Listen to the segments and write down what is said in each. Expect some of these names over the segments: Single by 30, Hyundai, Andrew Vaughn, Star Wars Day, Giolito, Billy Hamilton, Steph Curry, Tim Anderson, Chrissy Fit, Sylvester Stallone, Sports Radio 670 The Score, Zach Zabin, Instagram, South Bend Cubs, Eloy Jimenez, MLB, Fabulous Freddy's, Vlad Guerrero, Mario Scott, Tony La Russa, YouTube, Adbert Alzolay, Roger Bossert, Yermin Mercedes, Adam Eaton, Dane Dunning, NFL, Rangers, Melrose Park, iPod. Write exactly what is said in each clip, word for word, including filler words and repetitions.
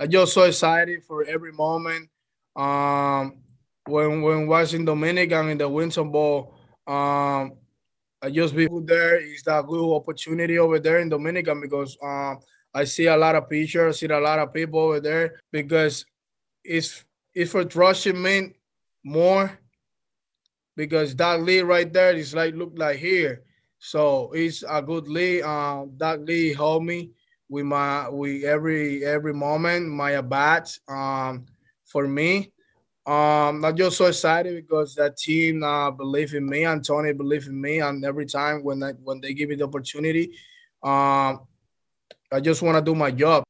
I'm just so excited for every moment. Um, when when watching Dominican in the Winston Bowl, um, I just be there. It's that good opportunity over there in Dominican because um, I see a lot of pictures, see a lot of people over there because it's it's for trusting me more because that lead right there is like look like here. So it's a good lead. Uh, that lead helped me. With my, with every every moment, my at-bats um, for me. Um, I'm just so excited because that team uh, believe in me, and Tony believe in me, and every time when I, when they give me the opportunity, um, I just want to do my job.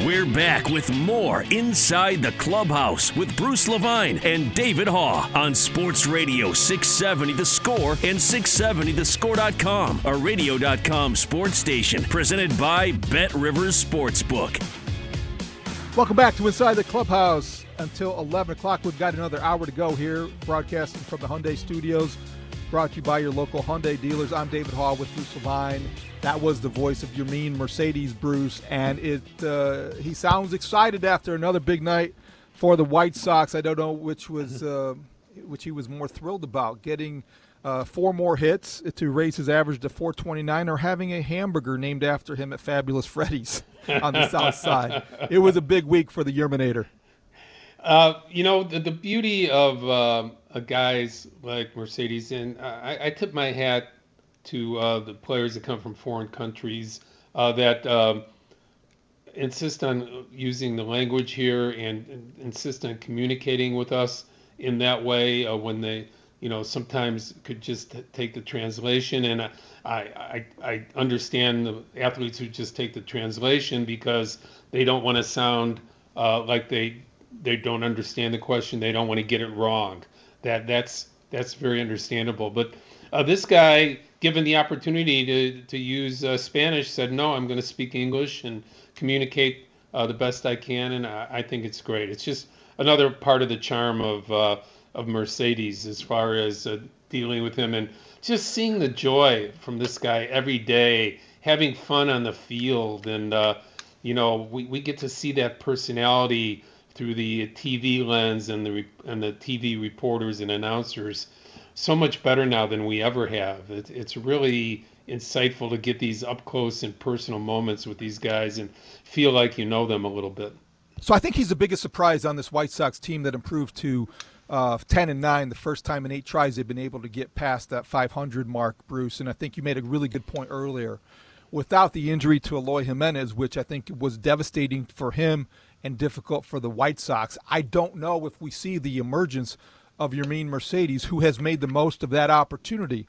We're back with more Inside the Clubhouse with Bruce Levine and David Haugh on Sports Radio six seventy The Score and six seventy the score dot com, a radio dot com sports station presented by Bet Rivers Sportsbook. Welcome back to Inside the Clubhouse. Until eleven o'clock, we've got another hour to go here, broadcasting from the Hyundai Studios, brought to you by your local Hyundai dealers. I'm David Haugh with Bruce Levine. That was the voice of Yermin Mercedes, Bruce, and it uh, he sounds excited after another big night for the White Sox. I don't know which was uh, which he was more thrilled about, getting uh, four more hits to raise his average to four twenty-nine or having a hamburger named after him at Fabulous Freddy's on the South Side. It was a big week for the Yerminator. Uh, you know, the, the beauty of uh, a guys like Mercedes, and I, I tip my hat to uh, the players that come from foreign countries uh, that uh, insist on using the language here and, and insist on communicating with us in that way uh, when they, you know, sometimes could just take the translation. And I, I, I understand the athletes who just take the translation because they don't want to sound uh, like they they don't understand the question. They don't want to get it wrong. That that's that's very understandable. But uh, this guy, given the opportunity to, to use uh, Spanish, said, no, I'm going to speak English and communicate uh, the best I can, and I, I think it's great. It's just another part of the charm of uh, of Mercedes as far as uh, dealing with him and just seeing the joy from this guy every day, having fun on the field. And, uh, you know, we, we get to see that personality through the T V lens and the and the T V reporters and announcers so much better now than we ever have. It, it's really insightful to get these up close and personal moments with these guys and feel like you know them a little bit. So I think he's the biggest surprise on this White Sox team that improved to uh, ten and nine, the first time in eight tries they've been able to get past that five hundred mark, Bruce. And I think you made a really good point earlier. Without the injury to Eloy Jimenez, which I think was devastating for him and difficult for the White Sox, I don't know if we see the emergence of Yermin Mercedes, who has made the most of that opportunity.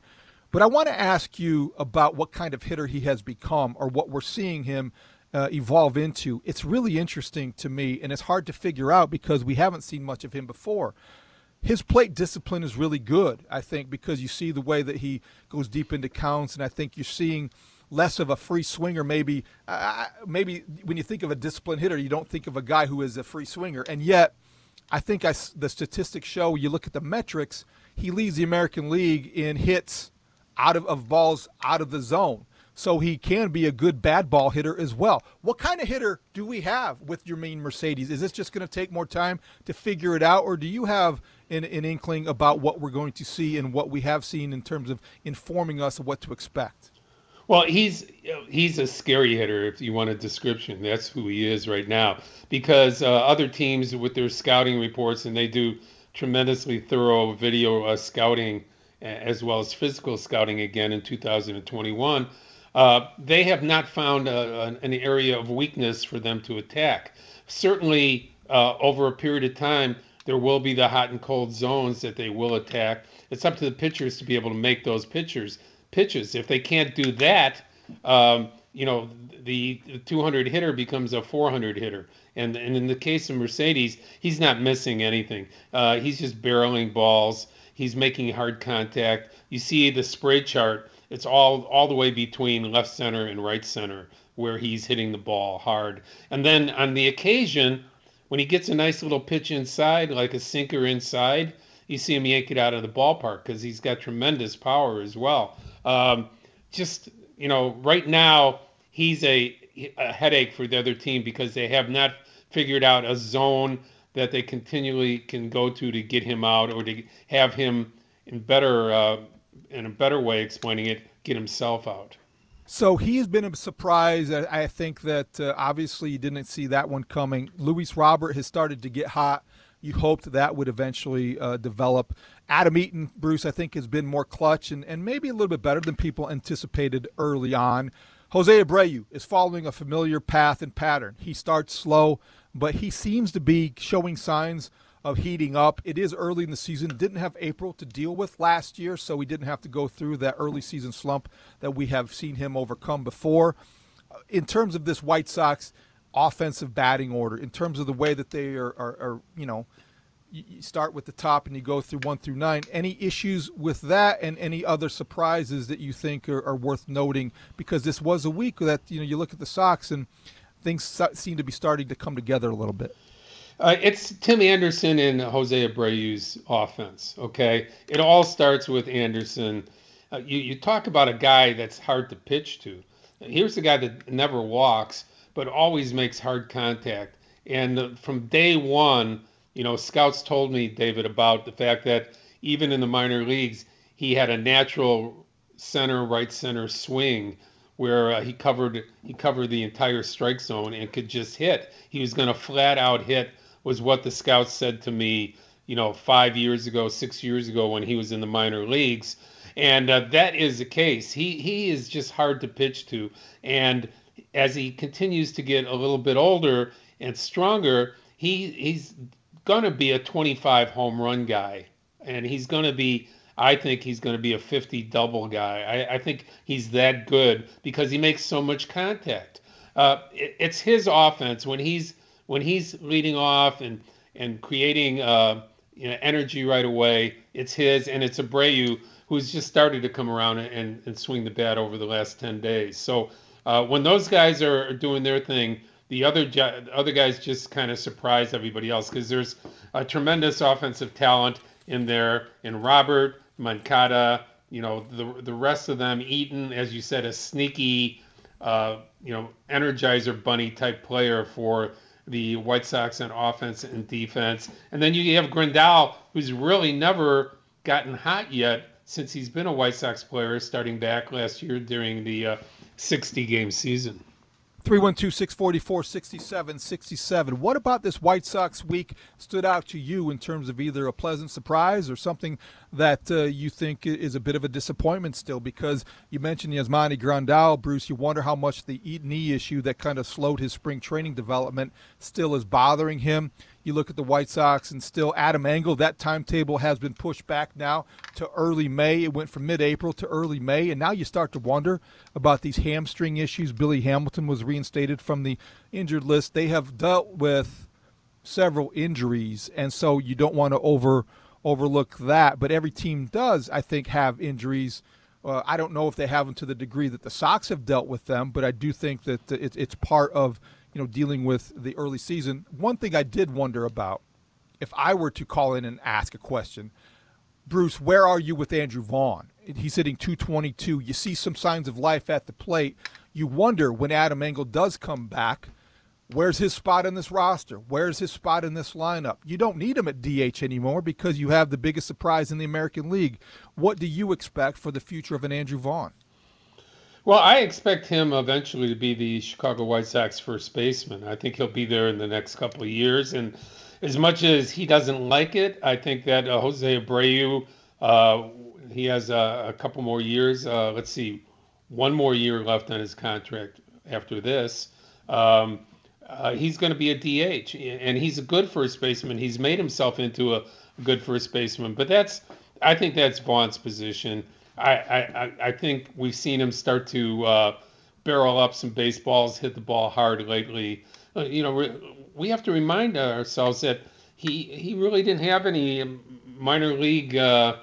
But I want to ask you about what kind of hitter he has become or what we're seeing him uh, evolve into. It's really interesting to me, and it's hard to figure out because we haven't seen much of him before. His plate discipline is really good, I think, because you see the way that he goes deep into counts, and I think you're seeing less of a free swinger. Maybe, uh, maybe when you think of a disciplined hitter, you don't think of a guy who is a free swinger, and yet I think I, the statistics show, you look at the metrics, he leads the American League in hits out of, of balls out of the zone. So he can be a good bad ball hitter as well. What kind of hitter do we have with Yermin Mercedes? Is this just going to take more time to figure it out, or do you have an, an inkling about what we're going to see and what we have seen in terms of informing us of what to expect? Well, he's he's a scary hitter, if you want a description. That's who he is right now. Because uh, other teams with their scouting reports, and they do tremendously thorough video uh, scouting as well as physical scouting again in two thousand twenty-one, uh, they have not found a, an area of weakness for them to attack. Certainly, uh, over a period of time, there will be the hot and cold zones that they will attack. It's up to the pitchers to be able to make those pitchers. pitches. If they can't do that, um, you know, the two hundred hitter becomes a four hundred hitter. And, and in the case of Mercedes, he's not missing anything. Uh, he's just barreling balls. He's making hard contact. You see the spray chart. It's all, all the way between left center and right center where he's hitting the ball hard. And then on the occasion, when he gets a nice little pitch inside, like a sinker inside, you see him yank it out of the ballpark because he's got tremendous power as well. Um, just, you know, right now he's a, a headache for the other team because they have not figured out a zone that they continually can go to to get him out or to have him in better, uh, in a better way explaining it, get himself out. So he has been a surprise. I think that uh, obviously you didn't see that one coming. Luis Robert has started to get hot. You hoped that would eventually uh, develop. Adam Eaton, Bruce, I think has been more clutch and, and maybe a little bit better than people anticipated early on. Jose Abreu is following a familiar path and pattern. He starts slow, but he seems to be showing signs of heating up. It is early in the season. Didn't have April to deal with last year, so we didn't have to go through that early season slump that we have seen him overcome before. In terms of this White Sox offensive batting order, in terms of the way that they are, are, are you know, you start with the top and you go through one through nine. Any issues with that and any other surprises that you think are, are worth noting? Because this was a week that, you know, you look at the Sox and things seem to be starting to come together a little bit. Uh, it's Tim Anderson and Jose Abreu's offense, okay? It all starts with Anderson. Uh, you, you talk about a guy that's hard to pitch to. Here's a guy that never walks, but always makes hard contact. And from day one, you know, scouts told me, David, about the fact that even in the minor leagues, he had a natural center, right center swing where uh, he covered he covered the entire strike zone and could just hit. He was going to flat out hit, was what the scouts said to me, you know, five years ago, six years ago when he was in the minor leagues. And uh, that is the case. He he is just hard to pitch to. And as he continues to get a little bit older and stronger, he he's going to be a twenty-five home run guy. And he's going to be, I think he's going to be a fifty double guy. I, I think he's that good because he makes so much contact. Uh, it, it's his offense when he's when he's leading off and, and creating uh, you know, energy right away. It's his, and it's Abreu who's just started to come around and, and swing the bat over the last ten days. So Uh, when those guys are doing their thing, the other the other guys just kind of surprise everybody else because there's a tremendous offensive talent in there. And Robert, Moncada, you know, the the rest of them, Eaton, as you said, a sneaky, uh, you know, energizer bunny type player for the White Sox on offense and defense. And then you have Grandal, who's really never gotten hot yet since he's been a White Sox player, starting back last year during the uh, sixty-game season. three one two, six four four, six seven six seven. What about this White Sox week stood out to you in terms of either a pleasant surprise or something that uh, you think is a bit of a disappointment still? Because you mentioned Yasmani Grandal, Bruce. You wonder how much the knee issue that kind of slowed his spring training development still is bothering him. You look at the White Sox and still Adam Engel, that timetable has been pushed back now to early May. It went from mid-April to early May, and now you start to wonder about these hamstring issues. Billy Hamilton was reinstated from the injured list. They have dealt with several injuries, and so you don't want to over overlook that. But every team does, I think, have injuries. Uh, I don't know if they have them to the degree that the Sox have dealt with them, but I do think that it, it's part of – you know, dealing with the early season. One thing I did wonder about, if I were to call in and ask a question, Bruce, where are you with Andrew Vaughn? He's hitting two twenty-two. You see some signs of life at the plate. You wonder when Adam Engel does come back, where's his spot in this roster? Where's his spot in this lineup? You don't need him at D H anymore because you have the biggest surprise in the American League. What do you expect for the future of an Andrew Vaughn? Well, I expect him eventually to be the Chicago White Sox first baseman. I think he'll be there in the next couple of years. And as much as he doesn't like it, I think that uh, Jose Abreu, uh, he has uh, a couple more years. Uh, let's see, one more year left on his contract after this. Um, uh, he's going to be a D H, and he's a good first baseman. He's made himself into a good first baseman. But that's, I think that's Vaughn's position. I, I, I think we've seen him start to uh, barrel up some baseballs, hit the ball hard lately. Uh, you know, re- we have to remind ourselves that he he really didn't have any minor league uh,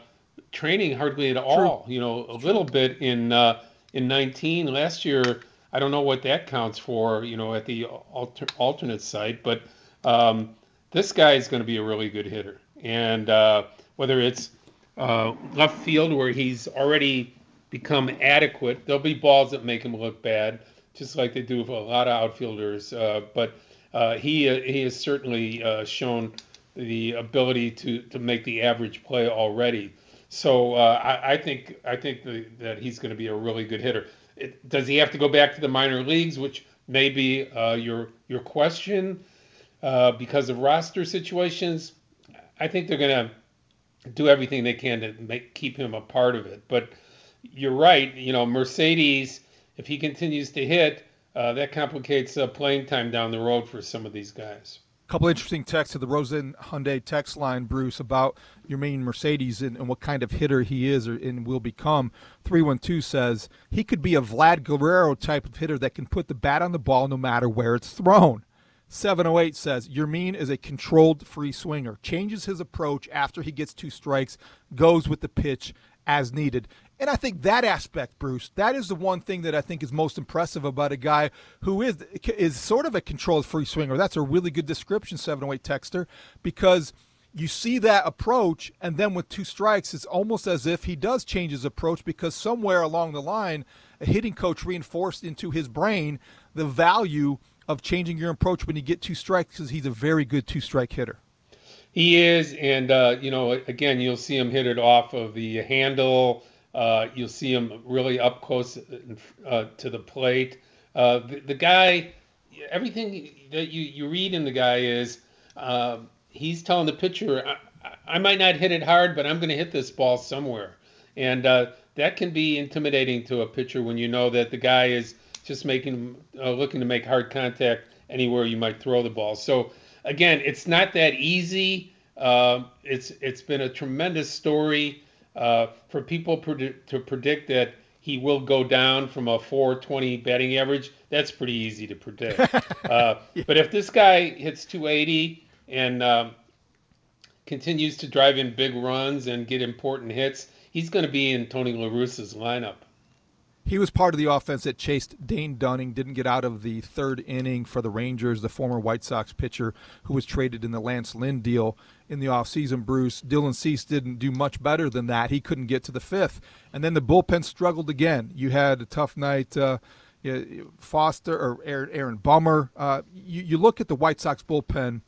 training hardly at all. True. You know, a little bit in uh, in nineteen last year. I don't know what that counts for, you know, at the alter- alternate site. But um, this guy is going to be a really good hitter. And uh, whether it's Uh, left field where he's already become adequate. There'll be balls that make him look bad, just like they do with a lot of outfielders. Uh, but uh, he uh, he has certainly uh, shown the ability to, to make the average play already. So uh, I, I think I think the, that he's going to be a really good hitter. It, does he have to go back to the minor leagues, which may be uh, your your question uh, because of roster situations? I think they're going to do everything they can to make, keep him a part of it. But you're right, you know, Mercedes, if he continues to hit, uh, that complicates uh, playing time down the road for some of these guys. A couple of interesting texts to the Rosen Hyundai text line, Bruce, about Yermin Mercedes and, and what kind of hitter he is or, and will become. three one two says, he could be a Vlad Guerrero type of hitter that can put the bat on the ball no matter where it's thrown. seven oh eight says, Yermin is a controlled free swinger, changes his approach after he gets two strikes, goes with the pitch as needed. And I think that aspect, Bruce, that is the one thing that I think is most impressive about a guy who is is sort of a controlled free swinger. That's a really good description, seven oh eight texter, because you see that approach, and then with two strikes, it's almost as if he does change his approach because somewhere along the line, a hitting coach reinforced into his brain the value of changing your approach when you get two strikes, because he's a very good two-strike hitter. He is, and, uh, you know, again, you'll see him hit it off of the handle. Uh, you'll see him really up close uh, to the plate. Uh, the, the guy, everything that you, you read in the guy is uh, he's telling the pitcher, I, I might not hit it hard, but I'm going to hit this ball somewhere. And uh, that can be intimidating to a pitcher when you know that the guy is just making, uh, looking to make hard contact anywhere you might throw the ball. So again, it's not that easy. Uh, it's it's been a tremendous story uh, for people predict, to predict that he will go down from a four twenty batting average. That's pretty easy to predict. Uh, yeah. But if this guy hits two eighty and um, continues to drive in big runs and get important hits, he's going to be in Tony La Russa's lineup. He was part of the offense that chased Dane Dunning, didn't get out of the third inning for the Rangers, the former White Sox pitcher who was traded in the Lance Lynn deal in the offseason, Bruce. Dylan Cease didn't do much better than that. He couldn't get to the fifth. And then the bullpen struggled again. You had a tough night, uh, Foster or Aaron Bummer. Uh, you, you look at the White Sox bullpen,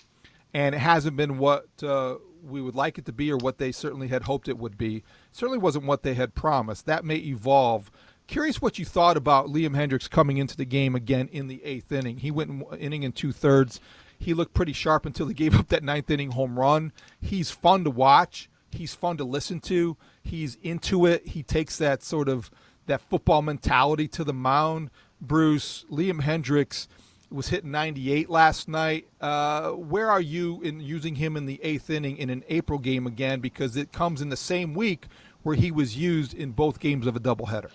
and it hasn't been what uh, – we would like it to be or what they certainly had hoped it would be. It certainly wasn't what they had promised. That may evolve. Curious what you thought about Liam Hendricks coming into the game again in the eighth inning. He went an inning in two-thirds. He looked pretty sharp until he gave up that ninth inning home run. He's fun to watch. He's fun to listen to. He's into it. He takes that sort of that football mentality to the mound. Bruce, Liam Hendricks was hitting ninety-eight last night. Uh, where are you in using him in the eighth inning in an April game again? Because it comes in the same week where he was used in both games of a doubleheader.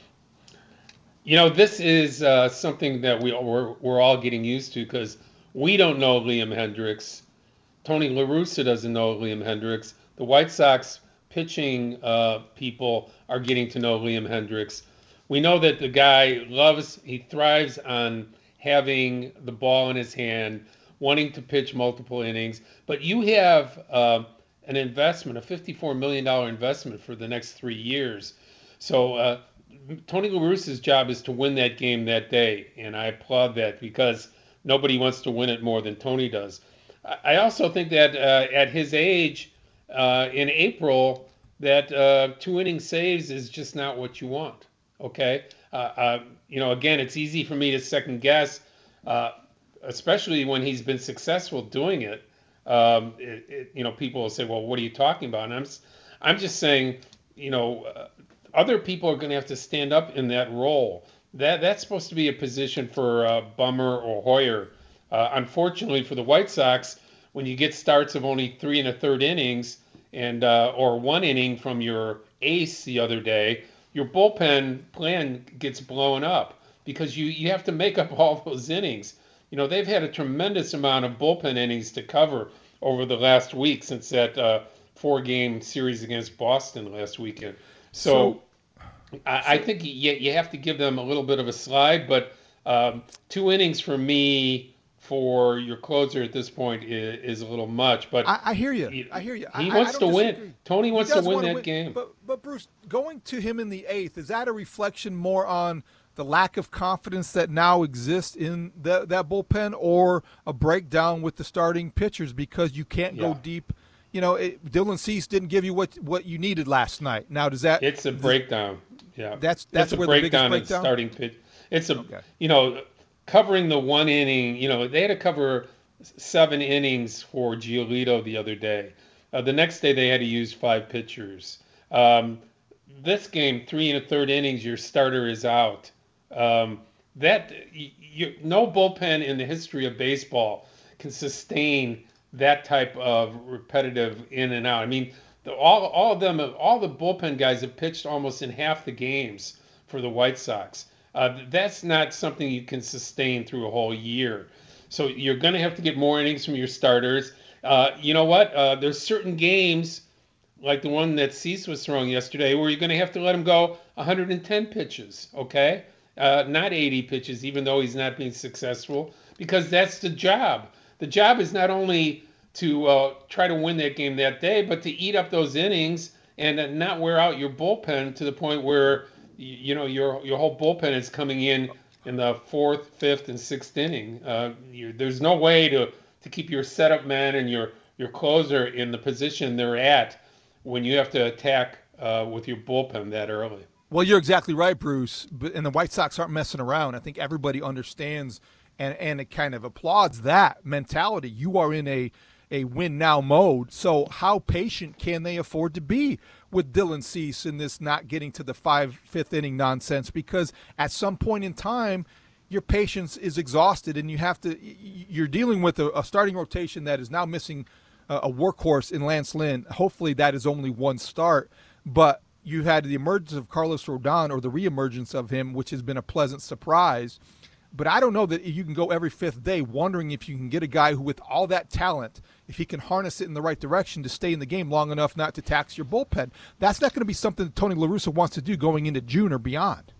You know, this is uh, something that we, we're, we're all getting used to because we don't know Liam Hendricks. Tony La Russa doesn't know Liam Hendricks. The White Sox pitching uh, people are getting to know Liam Hendricks. We know that the guy loves, he thrives on having the ball in his hand, wanting to pitch multiple innings. But you have uh, an investment, a fifty-four million dollars investment for the next three years. So, uh, Tony La Russa's job is to win that game that day, and I applaud that because nobody wants to win it more than Tony does. I also think that uh, at his age, uh, in April, that uh, two inning saves is just not what you want, okay? Uh, uh, you know, again, it's easy for me to second guess, uh, especially when he's been successful doing it. Um, it, it. You know, people will say, well, what are you talking about? And I'm, I'm just saying, you know, uh, other people are going to have to stand up in that role. That that's supposed to be a position for uh, Bummer or Hoyer. Uh, unfortunately for the White Sox, when you get starts of only three and a third innings and uh, or one inning from your ace the other day, your bullpen plan gets blown up because you, you have to make up all those innings. You know, they've had a tremendous amount of bullpen innings to cover over the last week since that uh, four-game series against Boston last weekend. So, so I, so. I think you, you have to give them a little bit of a slide, but um, two innings for me for your closer at this point is, is a little much. But I, I hear you. He, I hear you. I, he wants to disagree. win. Tony wants to win that win. game. But, but, Bruce, going to him in the eighth, is that a reflection more on – the lack of confidence that now exists in the, that bullpen, or a breakdown with the starting pitchers because you can't yeah. go deep? You know, it, Dylan Cease didn't give you what, what you needed last night. Now, does that? It's a breakdown. Yeah, that's that's it's where a breakdown the biggest breakdown. Starting pitch. It's a okay. you know covering the one inning. You know, they had to cover seven innings for Giolito the other day. Uh, the next day they had to use five pitchers. Um, this game, three and a third innings, your starter is out. Um, that you, no bullpen in the history of baseball can sustain that type of repetitive in and out. I mean, the, all all of them, all the bullpen guys have pitched almost in half the games for the White Sox. Uh, that's not something you can sustain through a whole year. So you're going to have to get more innings from your starters. Uh, you know what? Uh, there's certain games like the one that Cease was throwing yesterday where you're going to have to let him go one hundred ten pitches. Okay. Uh, not eighty pitches, even though he's not being successful, because that's the job. The job is not only to uh, try to win that game that day, but to eat up those innings and uh, not wear out your bullpen to the point where you, you know your your whole bullpen is coming in in the fourth, fifth, and sixth inning. Uh, there's no way to, to keep your setup man and your, your closer in the position they're at when you have to attack uh, with your bullpen that early. Well, you're exactly right, Bruce, and the White Sox aren't messing around. I think everybody understands and, and it kind of applauds that mentality. You are in a, a win-now mode, so how patient can they afford to be with Dylan Cease in this not getting to the five, fifth inning nonsense? Because at some point in time, your patience is exhausted, and you have to, you're dealing with a, a starting rotation that is now missing a, a workhorse in Lance Lynn. Hopefully that is only one start, but you had the emergence of Carlos Rodon, or the reemergence of him, which has been a pleasant surprise. But I don't know that you can go every fifth day wondering if you can get a guy who, with all that talent, if he can harness it in the right direction to stay in the game long enough not to tax your bullpen. That's not going to be something that Tony La Russa wants to do going into June or beyond.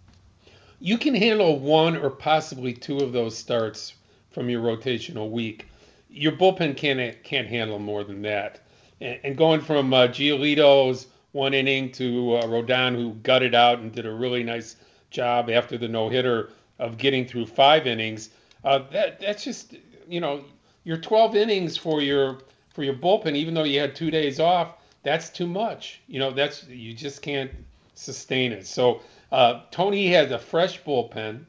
You can handle one or possibly two of those starts from your rotational week. Your bullpen can't, can't handle more than that. And, and going from uh, Giolito's one inning to uh, Rodon, who gutted out and did a really nice job after the no-hitter of getting through five innings. Uh, that that's just, you know, your twelve innings for your for your bullpen, even though you had two days off, that's too much. You know, that's you just can't sustain it. So uh, Tony has a fresh bullpen.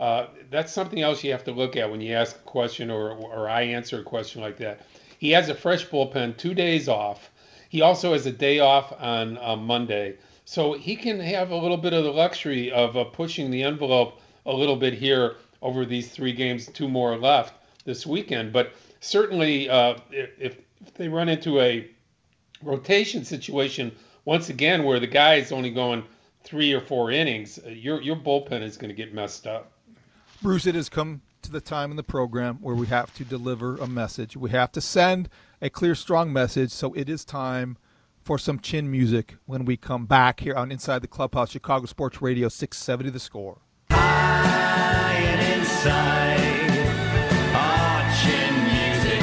Uh, that's something else you have to look at when you ask a question or or I answer a question like that. He has a fresh bullpen, two days off. He also has a day off on uh, Monday, so he can have a little bit of the luxury of uh, pushing the envelope a little bit here over these three games, two more left this weekend. But certainly uh, if, if they run into a rotation situation, once again, where the guy is only going three or four innings, your, your bullpen is going to get messed up. Bruce, it has come to the time in the program where we have to deliver a message. We have to send a clear, strong message, so it is time for some chin music when we come back here on Inside the Clubhouse, Chicago Sports Radio six seventy The Score. High and inside, oh, chin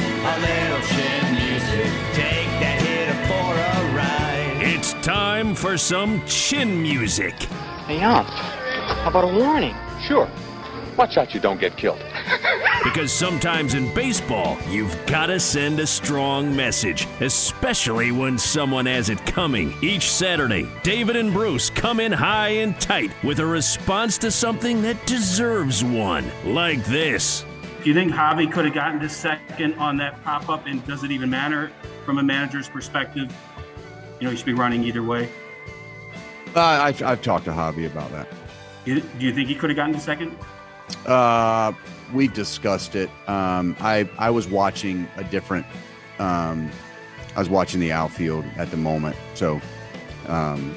music, a little chin music, take that hitter for a ride. It's time for some chin music. Hey, Aunt, how about a warning? Sure. Watch out you don't get killed. Because sometimes in baseball, you've got to send a strong message, especially when someone has it coming. Each Saturday, David and Bruce come in high and tight with a response to something that deserves one, like this. Do you think Javi could have gotten to second on that pop-up, and does it even matter from a manager's perspective? You know, you should be running either way. Uh, I've, I've talked to Javi about that. Do you, do you think he could have gotten to second? Uh, we discussed it. Um, I I was watching a different. Um, I was watching the outfield at the moment, so um,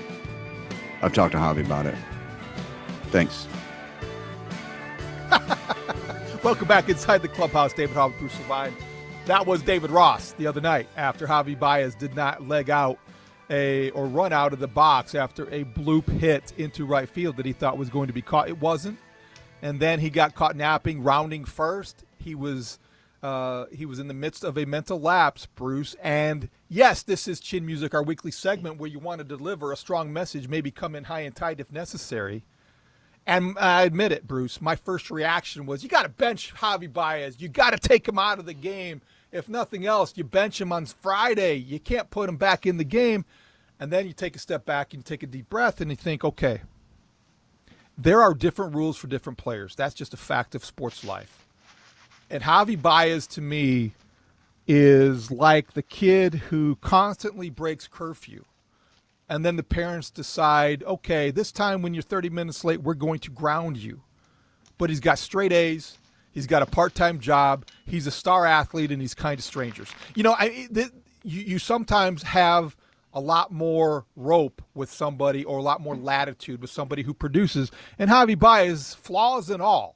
I've talked to Javi about it. Thanks. Welcome back inside the clubhouse, David Hobbs, Bruce Levine. That was David Ross the other night after Javi Baez did not leg out a or run out of the box after a bloop hit into right field that he thought was going to be caught. It wasn't. And then he got caught napping, rounding first. He was uh, he was in the midst of a mental lapse, Bruce. And, yes, this is Chin Music, our weekly segment where you want to deliver a strong message, maybe come in high and tight if necessary. And I admit it, Bruce, my first reaction was, you got to bench Javi Baez. You got to take him out of the game. If nothing else, you bench him on Friday. You can't put him back in the game. And then you take a step back and take a deep breath and you think, okay, there are different rules for different players. That's just a fact of sports life. And Javi Baez, to me, is like the kid who constantly breaks curfew. And then the parents decide, okay, this time when you're thirty minutes late, we're going to ground you. But he's got straight A's. He's got a part-time job. He's a star athlete, and he's kind of strangers. You know, I, th- you, you sometimes have a lot more rope with somebody or a lot more latitude with somebody who produces. And Javi Baez, flaws and all,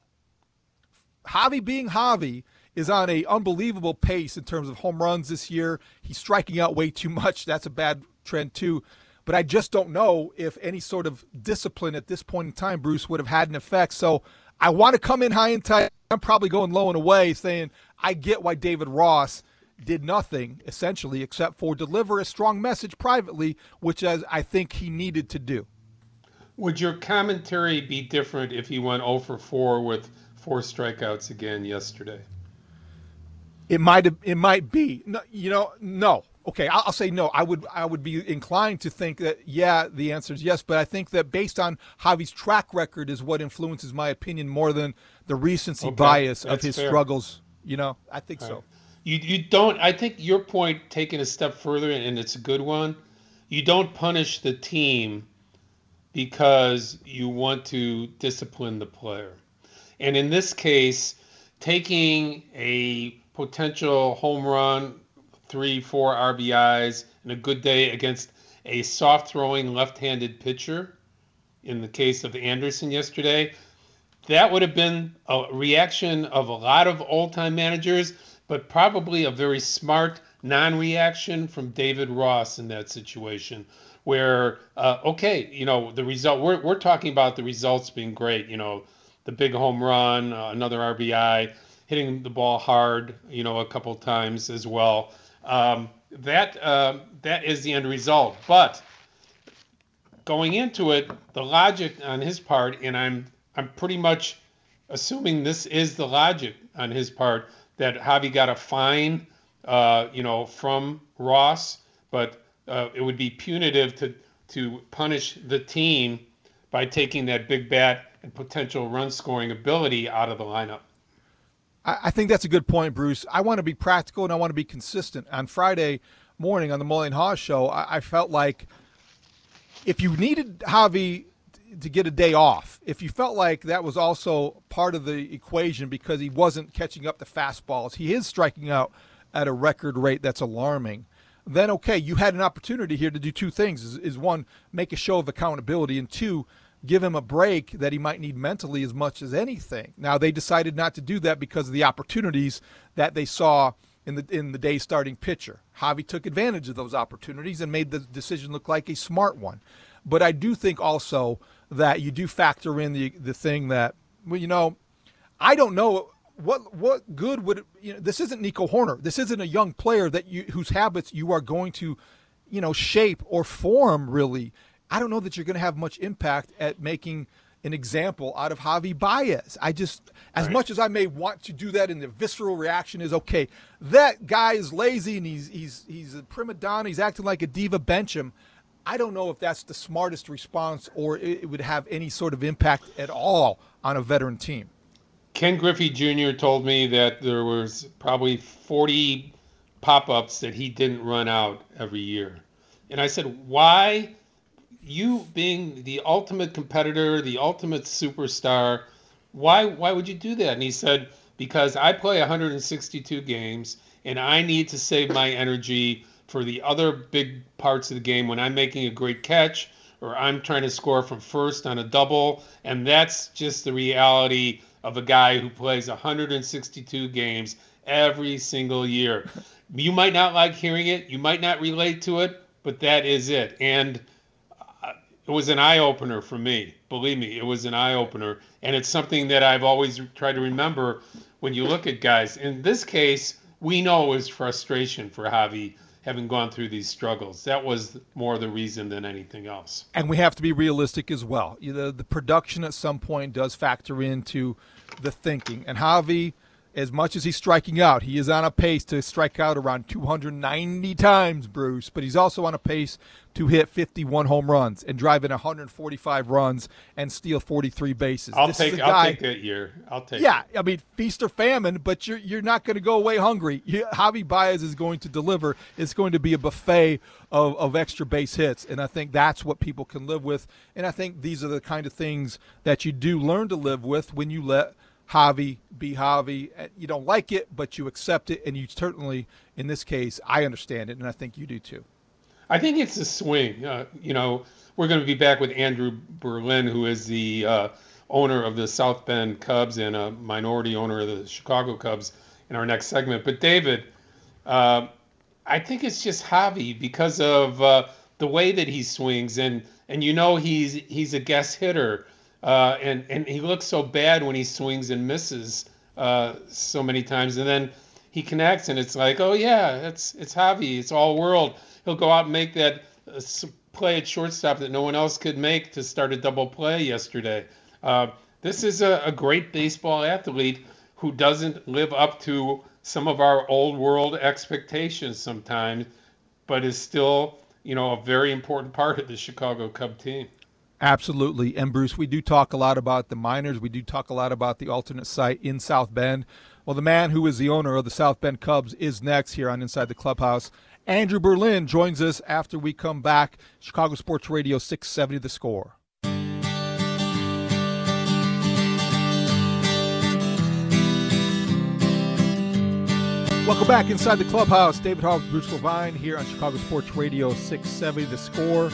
Javi being Javi, is on an unbelievable pace in terms of home runs this year. He's striking out way too much. That's a bad trend too. But I just don't know if any sort of discipline at this point in time, Bruce, would have had an effect. So I want to come in high and tight. I'm probably going low and away saying I get why David Ross did nothing, essentially, except for deliver a strong message privately, which as I think he needed to do. Would your commentary be different if he went oh for four with four strikeouts again yesterday? It might have, it might be. No, you know, no. Okay, I'll, I'll say no. I would I would be inclined to think that, yeah, the answer is yes, but I think that based on Javi's track record is what influences my opinion more than the recency okay, bias of his fair. struggles. You know, I think All so. Right. You you don't. I think your point, taken a step further, and it's a good one. You don't punish the team because you want to discipline the player, and in this case, taking a potential home run, three, four R B Is, and a good day against a soft-throwing left-handed pitcher. In the case of Anderson yesterday, that would have been a reaction of a lot of old-time managers, but probably a very smart non-reaction from David Ross in that situation where, uh, okay, you know, the result, we're, we're talking about the results being great, you know, the big home run, uh, another R B I, hitting the ball hard, you know, a couple times as well. Um, that uh, that is the end result. But going into it, the logic on his part, and I'm I'm pretty much assuming this is the logic on his part, that Javi got a fine, uh, you know, from Ross, but uh, it would be punitive to to punish the team by taking that big bat and potential run-scoring ability out of the lineup. I, I think that's a good point, Bruce. I want to be practical and I want to be consistent. On Friday morning on the Mully and Haugh show, I, I felt like if you needed Javi to get a day off, if you felt like that was also part of the equation because he wasn't catching up the fastballs, he is striking out at a record rate that's alarming, then okay, you had an opportunity here to do two things. Is, is one, make a show of accountability, and two, give him a break that he might need mentally as much as anything. Now, they decided not to do that because of the opportunities that they saw in the in the day's starting pitcher. Javi took advantage of those opportunities and made the decision look like a smart one. But I do think also that you do factor in the the thing that, well, you know, I don't know what what good would, you know, this isn't Nico Horner. This isn't a young player that you whose habits you are going to, you know, shape or form really. I don't know that you're going to have much impact at making an example out of Javi Baez. I just, as right. much as I may want to do that, and the visceral reaction is, okay, that guy is lazy and he's he's he's a prima donna, he's acting like a diva, bench him. I don't know if that's the smartest response or it would have any sort of impact at all on a veteran team. Ken Griffey Junior told me that there was probably forty pop-ups that he didn't run out every year. And I said, why? You being the ultimate competitor, the ultimate superstar, why why would you do that? And he said, because I play one hundred sixty-two games and I need to save my energy for the other big parts of the game when I'm making a great catch or I'm trying to score from first on a double. And that's just the reality of a guy who plays one hundred sixty-two games every single year. You might not like hearing it. You might not relate to it, but that is it. And it was an eye-opener for me. Believe me, it was an eye-opener. And it's something that I've always tried to remember when you look at guys. In this case, we know it was frustration for Javi, having gone through these struggles. That was more the reason than anything else. And we have to be realistic as well. You know, the production at some point does factor into the thinking. And Javi, as much as he's striking out, he is on a pace to strike out around two hundred ninety times, Bruce, but he's also on a pace to hit fifty-one home runs and drive in one hundred forty-five runs and steal forty-three bases. I'll, take, guy, I'll take that year. I'll take Yeah, it. I mean, feast or famine, but you're you're not going to go away hungry. You, Javi Baez is going to deliver. It's going to be a buffet of, of extra base hits, and I think that's what people can live with, and I think these are the kind of things that you do learn to live with when you let – Javi be Javi. You don't like it, but you accept it, and you certainly, in this case, I understand it, and I think you do too. I think it's a swing. Uh, you know, we're going to be back with Andrew Berlin, who is the uh, owner of the South Bend Cubs and a minority owner of the Chicago Cubs in our next segment. But David, uh, I think it's just Javi because of uh, the way that he swings, and and you know he's he's a guess hitter. Uh, and, and he looks so bad when he swings and misses uh, so many times. And then he connects, and it's like, oh, yeah, it's, it's Javi. It's all world. He'll go out and make that uh, play at shortstop that no one else could make to start a double play yesterday. Uh, this is a, a great baseball athlete who doesn't live up to some of our old world expectations sometimes, but is still, you know, a very important part of the Chicago Cub team. Absolutely. And Bruce, we do talk a lot about the minors. We do talk a lot about the alternate site in South Bend. Well, the man who is the owner of the South Bend Cubs is next here on Inside the Clubhouse. Andrew Berlin joins us after we come back. Chicago Sports Radio six seventy The Score. Welcome back Inside the Clubhouse. David Harvey, Bruce Levine here on Chicago Sports Radio six seventy The Score.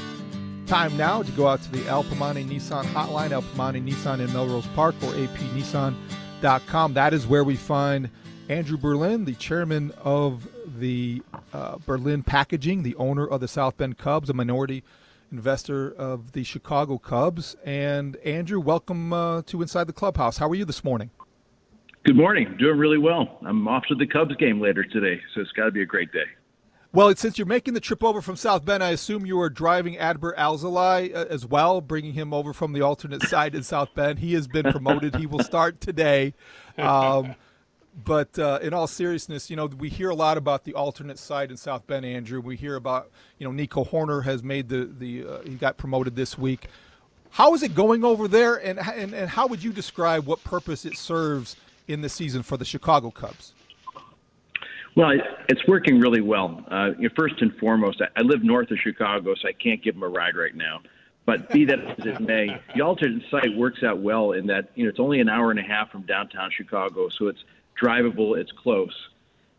Time now to go out to the Alpamani Nissan hotline, Alpamani Nissan in Melrose Park or a p nissan dot com. That is where we find Andrew Berlin, the chairman of the uh, Berlin Packaging, the owner of the South Bend Cubs, a minority investor of the Chicago Cubs. And Andrew, welcome uh, to Inside the Clubhouse. How are you this morning? Good morning. Doing really well. I'm off to the Cubs game later today, so it's got to be a great day. Well, since you're making the trip over from South Bend, I assume you are driving Adbert Alzolay as well, bringing him over from the alternate side in South Bend. He has been promoted. He will start today. Um, but uh, in all seriousness, you know, we hear a lot about the alternate side in South Bend, Andrew. We hear about, you know, Nico Horner has made the, the uh, he got promoted this week. How is it going over there, and, and, and how would you describe what purpose it serves in the season for the Chicago Cubs? Well, it's working really well. Uh, first and foremost, I live north of Chicago, so I can't give them a ride right now. But be that as it may, the alternate site works out well in that, you know, it's only an hour and a half from downtown Chicago, so it's drivable, it's close.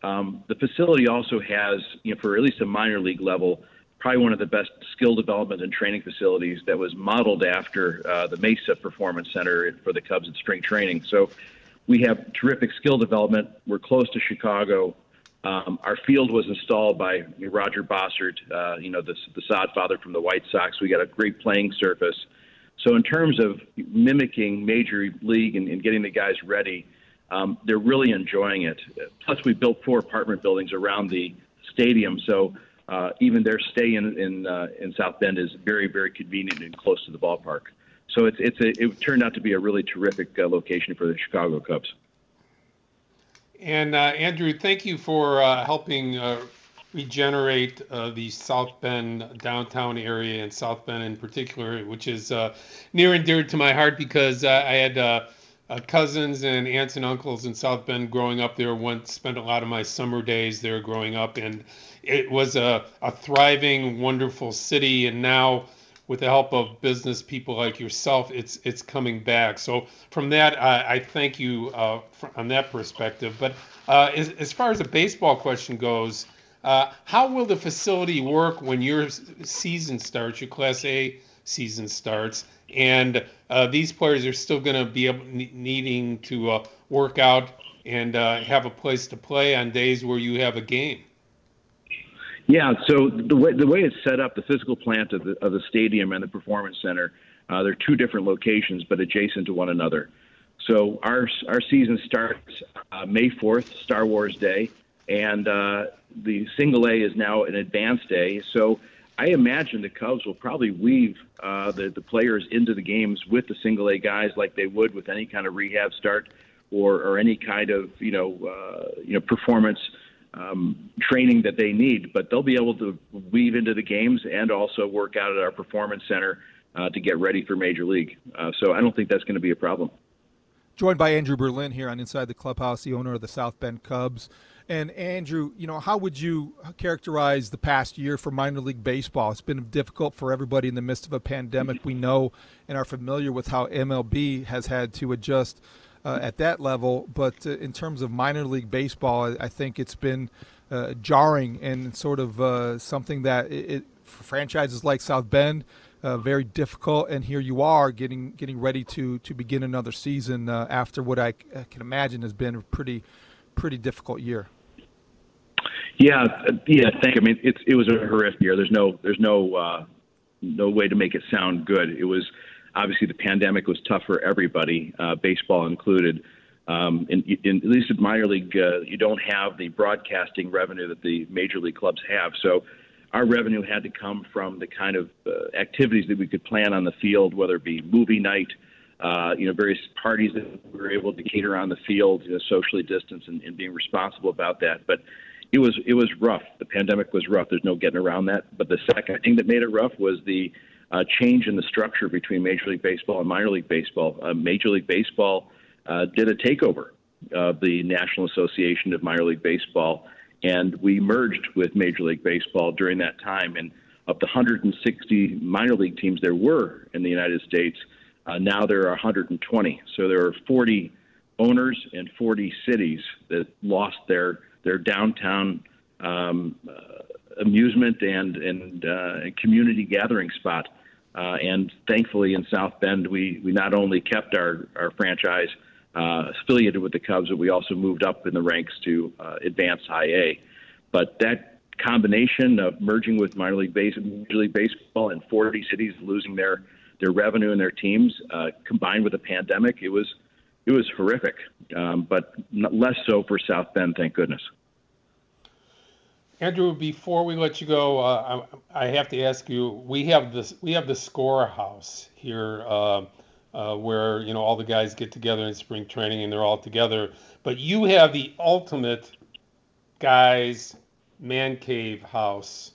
Um, the facility also has, you know, for at least a minor league level, probably one of the best skill development and training facilities that was modeled after uh, the Mesa Performance Center for the Cubs in spring training. So we have terrific skill development. We're close to Chicago. Um, our field was installed by Roger Bossert, uh, you know, the, the sod father from the White Sox. We got a great playing surface. So in terms of mimicking Major League and, and getting the guys ready, um, they're really enjoying it. Plus, we built four apartment buildings around the stadium. So uh, even their stay in in, uh, in South Bend is very, very convenient and close to the ballpark. So it's it's a, it turned out to be a really terrific uh, location for the Chicago Cubs. And uh, Andrew, thank you for uh, helping uh, regenerate uh, the South Bend downtown area, and South Bend in particular, which is uh, near and dear to my heart because uh, I had uh, uh, cousins and aunts and uncles in South Bend growing up there. Once spent a lot of my summer days there growing up, and it was a, a thriving, wonderful city. And now, with the help of business people like yourself, it's it's coming back. So from that, I, I thank you uh, for, on that perspective. But uh, as, as far as the baseball question goes, uh, how will the facility work when your season starts, your Class A season starts, and uh, these players are still going to be able, needing to uh, work out and uh, have a place to play on days where you have a game? Yeah, so the way the way it's set up, the physical plant of the of the stadium and the performance center, uh, they're two different locations, but adjacent to one another. So our our season starts uh, May fourth, Star Wars Day, and uh, the Single A is now an advanced day. So I imagine the Cubs will probably weave uh, the the players into the games with the Single A guys, like they would with any kind of rehab start or or any kind of you know uh, you know performance Um, training that they need, but they'll be able to weave into the games and also work out at our performance center uh, to get ready for Major League. Uh, so I don't think that's going to be a problem. Joined by Andrew Berlin here on Inside the Clubhouse, the owner of the South Bend Cubs. And Andrew, you know, how would you characterize the past year for minor league baseball? It's been difficult for everybody in the midst of a pandemic. We know and are familiar with how M L B has had to adjust Uh, at that level, but uh, in terms of minor league baseball, I, I think it's been uh, jarring and sort of uh, something that it, it, for franchises like South Bend, uh, very difficult. And here you are getting getting ready to to begin another season uh, after what I, I can imagine has been a pretty pretty difficult year. Yeah, yeah. Thank. I mean, it's it was a horrific year. There's no there's no uh, no way to make it sound good. It was. Obviously, the pandemic was tough for everybody, uh, baseball included. Um, in, in, at least in minor league, uh, you don't have the broadcasting revenue that the major league clubs have. So our revenue had to come from the kind of uh, activities that we could plan on the field, whether it be movie night, uh, you know, various parties that we were able to cater on the field, you know, socially distanced and, and being responsible about that. But it was it was rough. The pandemic was rough. There's no getting around that. But the second thing that made it rough was the Uh, change in the structure between Major League Baseball and minor league baseball. Uh, Major League Baseball uh, did a takeover of the National Association of Minor League Baseball, and we merged with Major League Baseball during that time. And up to one hundred sixty minor league teams there were in the United States. Uh, now there are one hundred twenty. So there are forty owners and forty cities that lost their their downtown um, uh, amusement and and uh, community gathering spot. Uh, and thankfully, in South Bend, we, we not only kept our, our franchise uh, affiliated with the Cubs, but we also moved up in the ranks to uh, advance high A. But that combination of merging with minor league, base, major league baseball and forty cities losing their, their revenue and their teams, uh, combined with the pandemic, it was it was horrific. Um, but less so for South Bend, thank goodness. Andrew, before we let you go, uh, I, I have to ask you. We have this. We have the Score House here, uh, uh, where you know all the guys get together in spring training and they're all together. But you have the ultimate guys' man cave house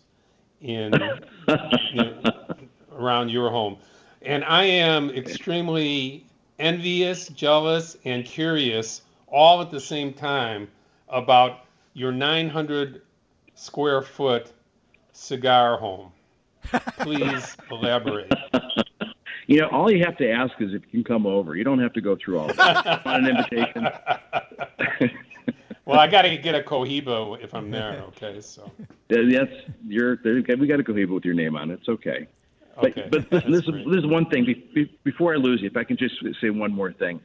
in you know, around your home, and I am extremely envious, jealous, and curious all at the same time about your nine hundred square foot cigar home. Please elaborate. You know, all you have to ask is if you can come over. You don't have to go through all of that. Not an invitation. Well, I got to get a Cohiba if I'm there. Okay, so yes, you're. We got a Cohiba with your name on it. It's okay. Okay. But, but this, is, this is one thing. Before I lose you, if I can just say one more thing.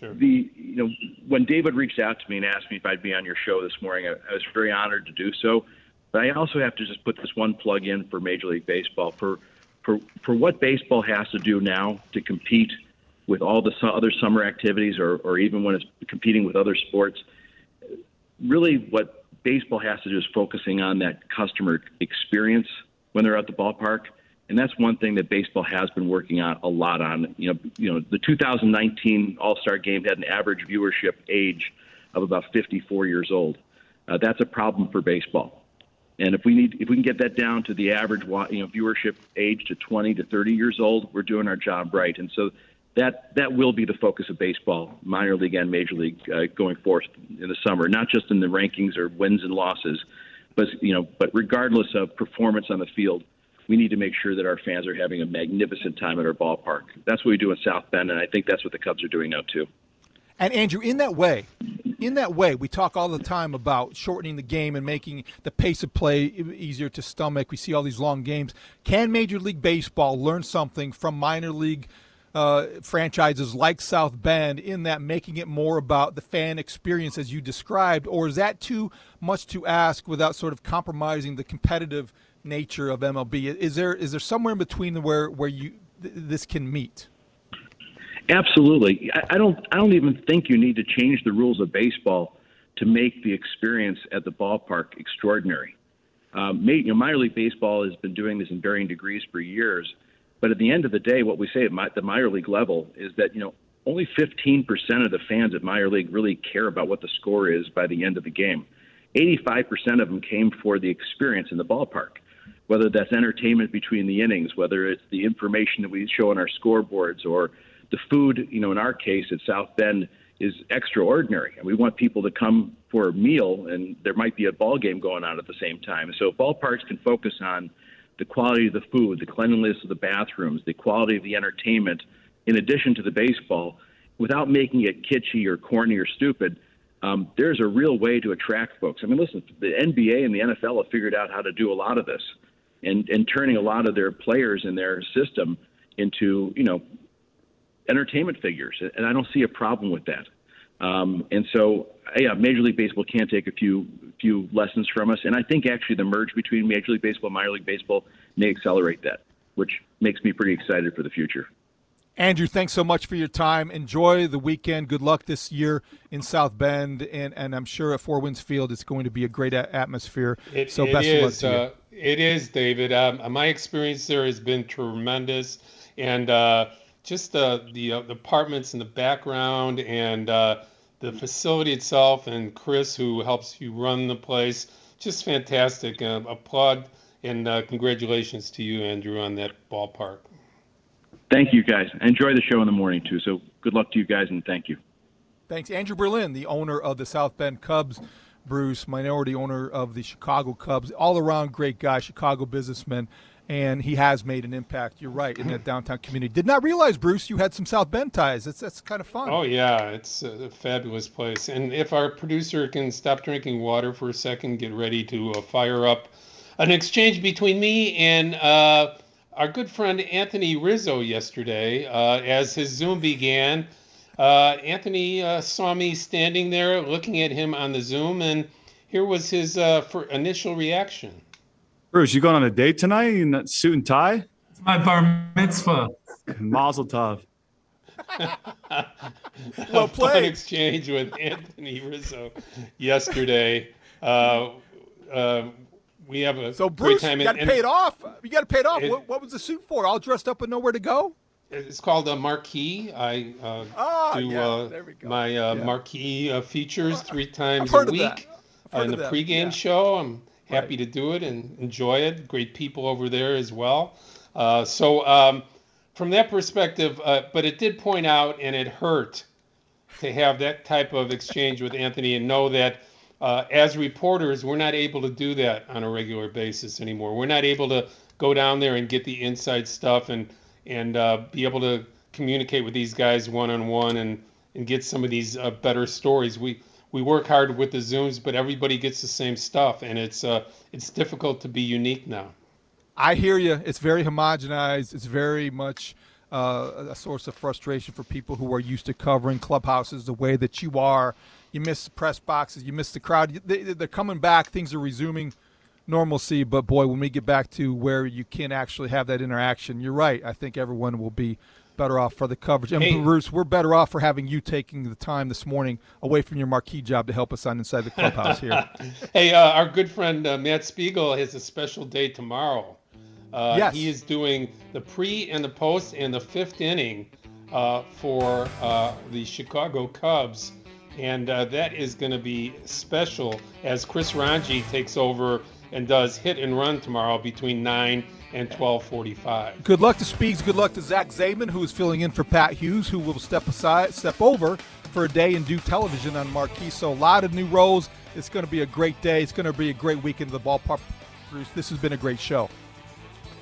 Sure. The you know when David reached out to me and asked me if I'd be on your show this morning, I, I was very honored to do so. But I also have to just put this one plug in for Major League Baseball for for for what baseball has to do now to compete with all the su- other summer activities, or or even when it's competing with other sports. Really, what baseball has to do is focusing on that customer experience when they're at the ballpark And that's one thing that baseball has been working on a lot on. You know, you know, the two thousand nineteen All-Star Game had an average viewership age of about fifty-four years old. Uh, that's a problem for baseball. And if we need, if we can get that down to the average, you know, viewership age to twenty to thirty years old, we're doing our job right. And so that that will be the focus of baseball, minor league and major league, uh, going forth in the summer. Not just in the rankings or wins and losses, but you know, but regardless of performance on the field, we need to make sure that our fans are having a magnificent time at our ballpark. That's what we do in South Bend, and I think that's what the Cubs are doing now too. And, Andrew, in that way, in that way, we talk all the time about shortening the game and making the pace of play easier to stomach. We see all these long games. Can Major League Baseball learn something from minor league uh, franchises like South Bend in that making it more about the fan experience as you described, or is that too much to ask without sort of compromising the competitive nature of M L B? Is there is there somewhere in between where, where you th- this can meet? Absolutely. I don't I don't even think you need to change the rules of baseball to make the experience at the ballpark extraordinary. Um, you know, minor league baseball has been doing this in varying degrees for years, but at the end of the day, what we say at my, the minor league level is that, you know, only fifteen percent of the fans at minor league really care about what the score is by the end of the game. eighty-five percent of them came for the experience in the ballpark, whether that's entertainment between the innings, whether it's the information that we show on our scoreboards, or the food, you know, in our case at South Bend is extraordinary, and we want people to come for a meal, and there might be a ball game going on at the same time. So ballparks can focus on the quality of the food, the cleanliness of the bathrooms, the quality of the entertainment, in addition to the baseball, without making it kitschy or corny or stupid. Um, there's a real way to attract folks. I mean, listen, the N B A and the N F L have figured out how to do a lot of this, and, and turning a lot of their players in their system into, you know, entertainment figures, and I don't see a problem with that. Um, and so, yeah, Major League Baseball can take a few few lessons from us, and I think actually the merge between Major League Baseball and Minor League Baseball may accelerate that, which makes me pretty excited for the future. Andrew, thanks so much for your time. Enjoy the weekend. Good luck this year in South Bend, and, and I'm sure at Four Winds Field it's going to be a great a- atmosphere. It, so it best is, of luck to uh, you. It is, David. Um, my experience there has been tremendous, and uh, just the the uh, apartments in the background and uh, the facility itself, and Chris, who helps you run the place, just fantastic. Uh, applaud and uh, congratulations to you, Andrew, on that ballpark. Thank you, guys. Enjoy the show in the morning, too. So good luck to you guys, and thank you. Thanks. Andrew Berlin, the owner of the South Bend Cubs, Bruce, minority owner of the Chicago Cubs, all-around great guy, Chicago businessman, and he has made an impact, you're right, in that downtown community. Did not realize, Bruce, you had some South Bend ties. That's, that's kind of fun. Oh, yeah. It's a fabulous place. And if our producer can stop drinking water for a second, get ready to uh, fire up an exchange between me and uh, – our good friend Anthony Rizzo yesterday, uh, as his Zoom began, uh, Anthony uh, saw me standing there looking at him on the Zoom, and here was his uh, for initial reaction. Bruce, you going on a date tonight in that suit and tie? It's my bar mitzvah. Mazel tov. Well played. Fun exchange with Anthony Rizzo yesterday. Uh, uh, We have a so Bruce, great time. You got to pay it off. You got to pay it off. It, what, what was the suit for? All dressed up and nowhere to go? It's called a marquee. I uh, oh, do yeah, uh, my uh, yeah. marquee uh, features three times a week on uh, the pregame yeah. show. I'm happy right. to do it and enjoy it. Great people over there as well. Uh, so um, from that perspective, uh, but it did point out, and it hurt to have that type of exchange with Anthony and know that Uh, as reporters, we're not able to do that on a regular basis anymore. We're not able to go down there and get the inside stuff and and uh, be able to communicate with these guys one-on-one and, and get some of these uh, better stories. We we work hard with the Zooms, but everybody gets the same stuff, and it's uh, it's difficult to be unique now. I hear you. It's very homogenized. It's very much uh, a source of frustration for people who are used to covering clubhouses the way that you are. You miss the press boxes. You miss the crowd. They, they're coming back. Things are resuming normalcy. But, boy, when we get back to where you can actually have that interaction, you're right. I think everyone will be better off for the coverage. And, hey, Bruce, we're better off for having you taking the time this morning away from your marquee job to help us on Inside the Clubhouse here. Hey, uh, our good friend uh, Matt Spiegel has a special day tomorrow. Uh, yes. He is doing the pre and the post and the fifth inning uh, for uh, the Chicago Cubs. And uh, that is going to be special as Chris Ranji takes over and does hit and run tomorrow between nine and twelve forty-five. Good luck to Speaks. Good luck to Zach Zabin, who is filling in for Pat Hughes, who will step aside, step over for a day and do television on Marquee. So a lot of new roles. It's going to be a great day. It's going to be a great weekend at the ballpark. Bruce, this has been a great show.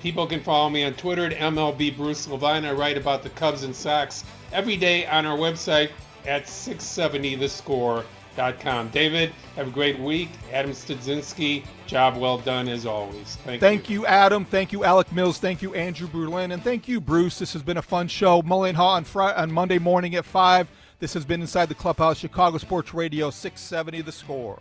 People can follow me on Twitter at M L B Bruce Levine. I write about the Cubs and Sox every day on our website at six seventy the score dot com. David, have a great week. Adam Studzinski, job well done as always. Thank, thank you. you, Adam. Thank you, Alec Mills. Thank you, Andrew Berlin. And thank you, Bruce. This has been a fun show. Mully and Haugh on, Friday, on Monday morning at five. This has been Inside the Clubhouse, Chicago Sports Radio six seventy The Score.